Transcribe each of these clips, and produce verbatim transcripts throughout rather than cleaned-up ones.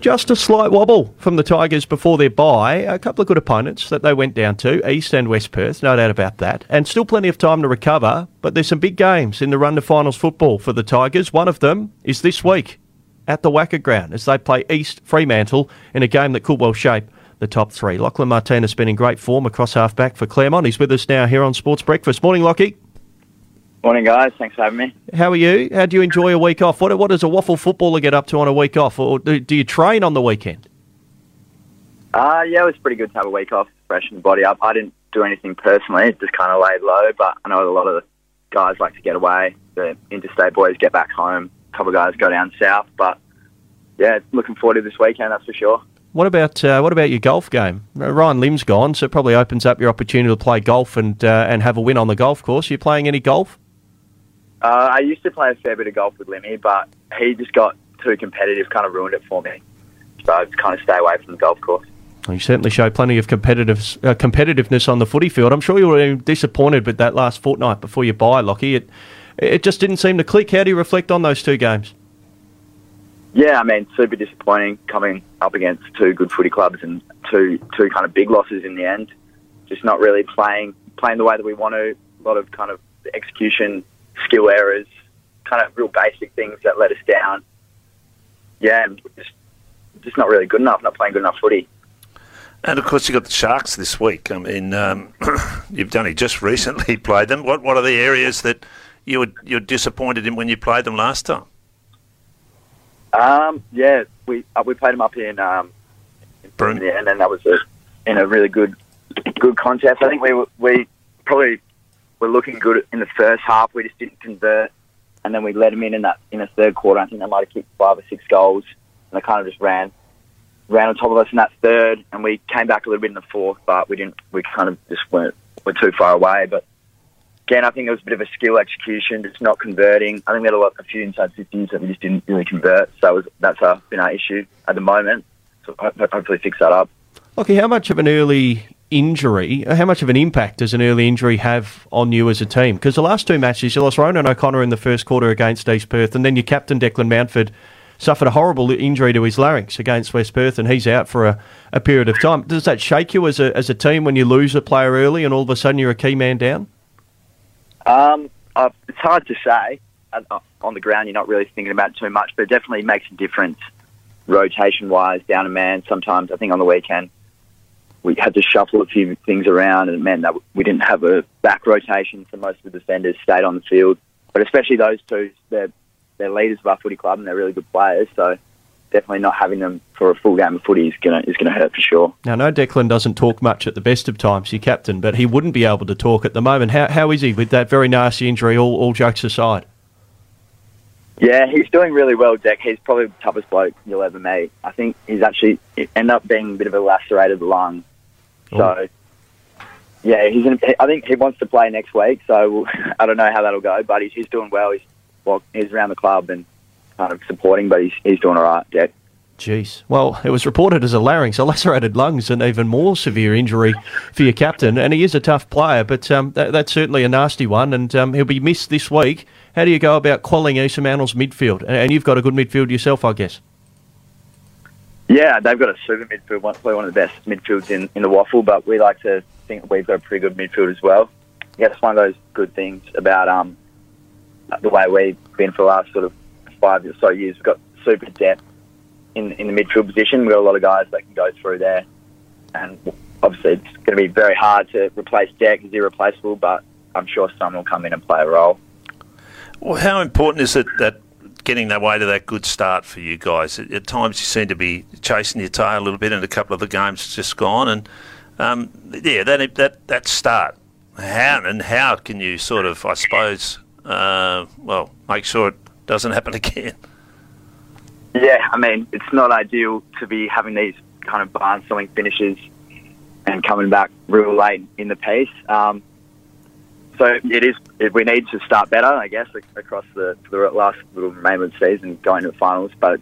Just a slight wobble from the Tigers before their bye. A couple of good opponents that they went down to, East and West Perth, no doubt about that. And still plenty of time to recover, but there's some big games in the run to finals football for the Tigers. One of them is this week at the WACA ground as they play East Fremantle in a game that could well shape the top three. Lachlan Martinis has been in great form across halfback for Claremont. He's with us now here on Sports Breakfast. Morning, Lockie. Morning, guys. Thanks for having me. How are you? How do you enjoy a week off? What, what does a waffle footballer get up to on a week off? Or do, do you train on the weekend? Uh, yeah, it was pretty good to have a week off, freshen the body up. I didn't do anything personally, just kind of laid low, but I know a lot of the guys like to get away. The interstate boys get back home. A couple of guys go down south, but yeah, looking forward to this weekend, that's for sure. What about uh, what about your golf game? Ryan Lim's gone, so it probably opens up your opportunity to play golf and uh, and have a win on the golf course. Are you playing any golf? Uh, I used to play a fair bit of golf with Limmy, but he just got too competitive, kind of ruined it for me. So I just kind of stay away from the golf course. Well, you certainly show plenty of competitive, uh, competitiveness on the footy field. I'm sure you were disappointed with that last fortnight before your bye, Lockie. It, it just didn't seem to click. How do you reflect on those two games? Yeah, I mean, super disappointing coming up against two good footy clubs and two two kind of big losses in the end. Just not really playing playing the way that we want to. A lot of kind of execution, skill errors, kind of real basic things that let us down. Yeah, just, just not really good enough, not playing good enough footy. And, of course, you've got the Sharks this week. I mean, um, you've only just recently played them. What what are the areas that you were, you're disappointed in when you played them last time? Um, yeah, we uh, we played them up in um, Broome, yeah, and then that was a, in a really good good contest. I think we we probably were looking good in the first half. We just didn't convert, and then we let them in in that in the third quarter. I think they might have kicked five or six goals, and they kind of just ran ran on top of us in that third. And we came back a little bit in the fourth, but we didn't. We kind of just weren't were too far away. But again, I think it was a bit of a skill execution, just not converting. I think we had a lot, a few inside fifties that we just didn't really convert. So it was, that's our, been our issue at the moment. So hopefully fix that up. Okay, how much of an early injury, how much of an impact does an early injury have on you as a team? Because the last two matches, you lost Ronan O'Connor in the first quarter against East Perth, and then your captain, Declan Mountford, suffered a horrible injury to his larynx against West Perth, and he's out for a, a period of time. Does that shake you as a, as a team when you lose a player early and all of a sudden you're a key man down? Um, uh, it's hard to say. Uh, on the ground, you're not really thinking about it too much, but it definitely makes a difference rotation-wise, down a man. Sometimes, I think on the weekend, we had to shuffle a few things around, and it meant that we didn't have a back rotation, so most of the defenders stayed on the field. But especially those two, they're, they're leaders of our footy club, and they're really good players, so definitely not having them for a full game of footy is going to is going to hurt for sure. Now, no, Declan doesn't talk much at the best of times, your captain, but he wouldn't be able to talk at the moment. How How is he with that very nasty injury, all, all jokes aside? Yeah, he's doing really well, Dec. He's probably the toughest bloke you'll ever meet. I think he's actually ended up being a bit of a lacerated lung. Ooh. So, yeah, he's. In, I think he wants to play next week, so I don't know how that'll go, but he's, he's doing well. He's, well. He's around the club and kind of supporting, but he's, he's doing all right, Jack. Jeez. Well, it was reported as a larynx, a lacerated lungs, an even more severe injury for your captain, and he is a tough player, but um, that, that's certainly a nasty one, and um, he'll be missed this week. How do you go about quelling East Freemantle's midfield? And, and you've got a good midfield yourself, I guess. Yeah, they've got a super midfield, one, probably one of the best midfields in, in the W A F L, but we like to think we've got a pretty good midfield as well. Yeah, that's one of those good things about um, the way we've been for the last sort of five or so years. We've got super depth in in the midfield position. We've got a lot of guys that can go through there, and obviously it's going to be very hard to replace Jack. He's irreplaceable, but I'm sure someone will come in and play a role. Well, how important is it that getting away to that good start for you guys? At, at times you seem to be chasing your tail a little bit in a couple of the games just gone, and um, yeah, that that that start. How and how can you sort of, I suppose, uh, well, make sure it doesn't happen again? Yeah, I mean, it's not ideal to be having these kind of barnstorming finishes and coming back real late in the pace. Um, so it is. It, we need to start better, I guess, across the, the last little remainder of the season, going to the finals. But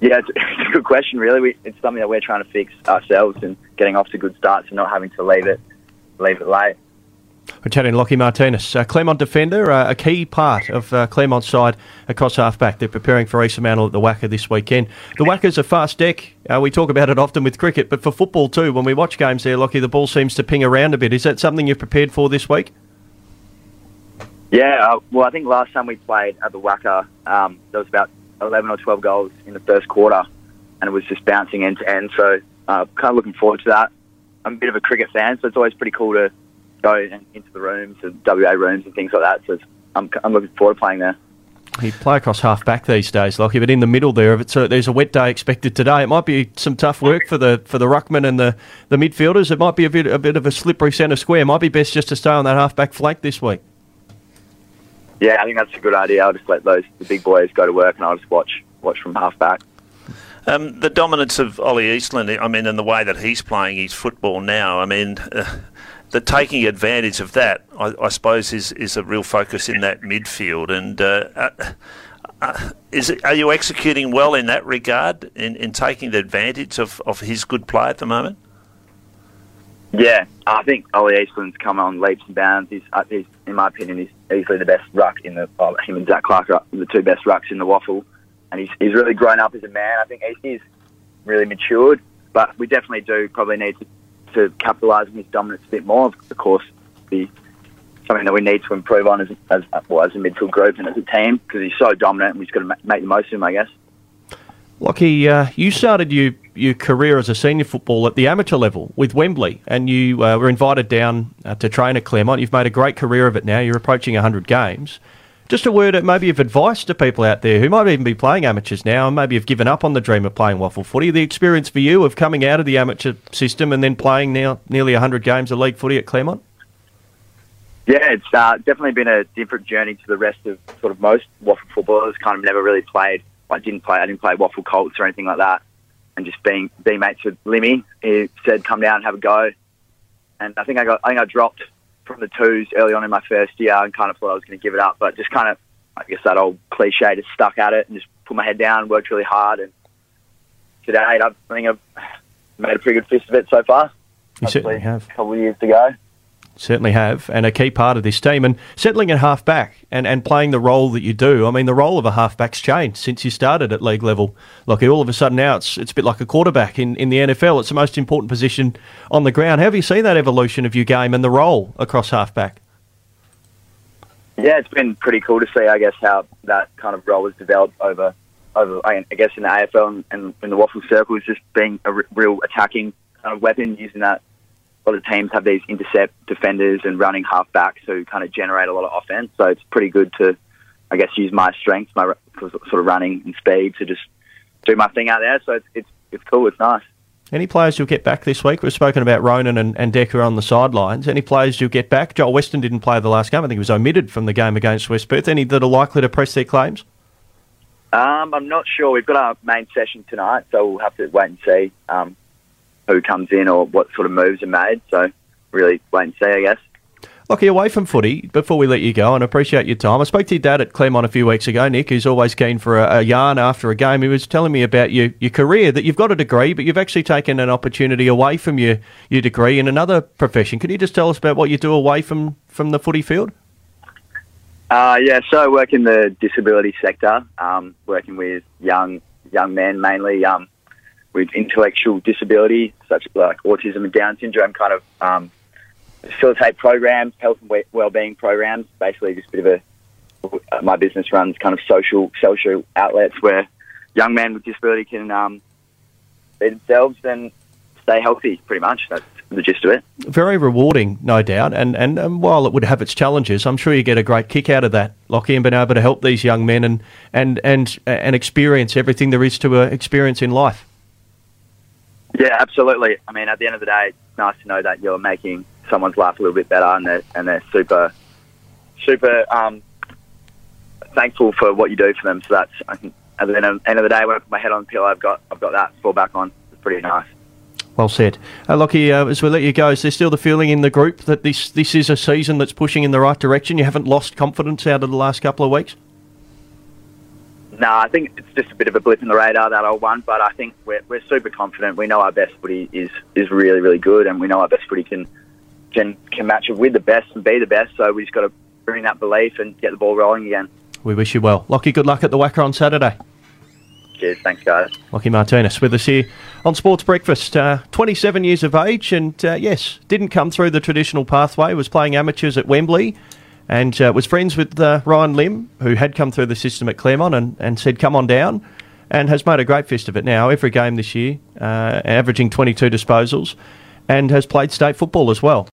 yeah, it's, it's a good question, really. We, it's something that we're trying to fix ourselves and getting off to good starts and not having to leave it, leave it late. We're chatting Lachlan Martinis, uh, Claremont defender, uh, a key part of uh, Claremont's side across half-back. They're preparing for East Fremantle at the WACA this weekend. The WACA's a fast deck. Uh, we talk about it often with cricket, but for football too, when we watch games there, Lachie, the ball seems to ping around a bit. Is that something you've prepared for this week? Yeah, uh, well, I think last time we played at the WACA, um, there was about eleven or twelve goals in the first quarter, and it was just bouncing end-to-end, so uh, kind of looking forward to that. I'm a bit of a cricket fan, so it's always pretty cool to go into the rooms, the W A rooms and things like that. So I'm, I'm looking forward to playing there. You play across half-back these days, Lachie, but in the middle there, if it's a, there's a wet day expected today, it might be some tough work for the for the ruckman and the, the midfielders. It might be a bit a bit of a slippery centre square. It might be best just to stay on that half-back flank this week. Yeah, I think that's a good idea. I'll just let those the big boys go to work and I'll just watch watch from half-back. Um, the dominance of Ollie Eastland, I mean, and the way that he's playing his football now, I mean, uh, the taking advantage of that, I, I suppose, is, is a real focus in that midfield. And uh, uh, is it, are you executing well in that regard, in, in taking the advantage of, of his good play at the moment? Yeah, I think Ollie Eastland's come on leaps and bounds. He's, he's in my opinion, he's easily the best ruck in the, well, him and Zach Clark are the two best rucks in the W A F L. And he's, he's really grown up as a man. I think he's really matured, but we definitely do probably need to, to capitalise on his dominance a bit more. Of course, be something that we need to improve on as as, well, as a midfield group and as a team, because he's so dominant and we've just got to make the most of him, I guess. Lachie, uh, you started your, your career as a senior football at the amateur level with Wembley, and you uh, were invited down uh, to train at Claremont. You've made a great career of it now. You're approaching one hundred games. Just a word maybe of advice to people out there who might even be playing amateurs now and maybe have given up on the dream of playing W A F L footy. The experience for you of coming out of the amateur system and then playing now nearly one hundred games of league footy at Claremont? Yeah, it's uh, definitely been a different journey to the rest of sort of most W A F L footballers. Kind of never really played. I didn't play. I didn't play W A F L Colts or anything like that. And just being being mates with Limmy, he said, "Come down and have a go." And I think I got. I think I dropped from the twos early on in my first year and kind of thought I was going to give it up, but just kind of, I guess that old cliche, just stuck at it and just put my head down, worked really hard, and today I think I've made a pretty good fist of it so far. You certainly have. A couple of years to go. Certainly have, and a key part of this team. And settling at half-back and, and playing the role that you do, I mean, the role of a half-back's changed since you started at league level. Like, all of a sudden now it's it's a bit like a quarterback in, in the N F L. It's the most important position on the ground. How have you seen that evolution of your game and the role across half-back? Yeah, it's been pretty cool to see, I guess, how that kind of role has developed over, over I guess, in the A F L and, and in the W A F L circle. It's just being a r- real attacking kind of weapon, using that. A lot of teams have these intercept defenders and running half-backs who kind of generate a lot of offense. So it's pretty good to, I guess, use my strengths, my sort of running and speed to just do my thing out there. So it's it's, it's cool. It's nice. Any players you'll get back this week? We've spoken about Ronan and, and Decker on the sidelines. Any players you'll get back? Joel Weston didn't play the last game. I think he was omitted from the game against West Perth. Any that are likely to press their claims? Um, I'm not sure. We've got our main session tonight, so we'll have to wait and see. Um, who comes in or what sort of moves are made. So really wait and see, I guess. Lachie, away from footy, before we let you go, and I appreciate your time, I spoke to your dad at Claremont a few weeks ago, Nick, who's always keen for a, a yarn after a game. He was telling me about your, your career, that you've got a degree, but you've actually taken an opportunity away from your, your degree in another profession. Can you just tell us about what you do away from, from the footy field? Uh, yeah, so I work in the disability sector, um, working with young young men mainly, um, with intellectual disability, such as like autism and Down syndrome, kind of um, facilitate programs, health and wellbeing programs. Basically, just a bit of a, my business runs kind of social social outlets where young men with disability can um, be themselves and stay healthy, pretty much. That's the gist of it. Very rewarding, no doubt, and, and and while it would have its challenges, I'm sure you get a great kick out of that, Lachie, and being able to help these young men and and and, and experience everything there is to uh, experience in life. Yeah, absolutely. I mean, at the end of the day, it's nice to know that you're making someone's life a little bit better, and they're, and they're super, super um, thankful for what you do for them. So that's, I think, at the end of, end of the day, when I put my head on the pillow, I've got, I've got that to fall back on. It's pretty nice. Well said. Uh, Lachie, uh, as we let you go, is there still the feeling in the group that this, this is a season that's pushing in the right direction? You haven't lost confidence out of the last couple of weeks? No, I think it's just a bit of a blip in the radar, that old one, but I think we're, we're super confident. We know our best footy is, is really, really good, and we know our best footy can can, can match up with the best and be the best. So we just got to bring that belief and get the ball rolling again. We wish you well. Lachie, good luck at the W A C A on Saturday. Cheers, thanks guys. Lachlan Martinis with us here on Sports Breakfast. Uh, twenty-seven years of age and uh, yes, didn't come through the traditional pathway, was playing amateurs at Wembley and uh, was friends with uh, Ryan Lim, who had come through the system at Claremont and, and said come on down, and has made a great fist of it now, every game this year, uh, averaging twenty-two disposals, and has played state football as well.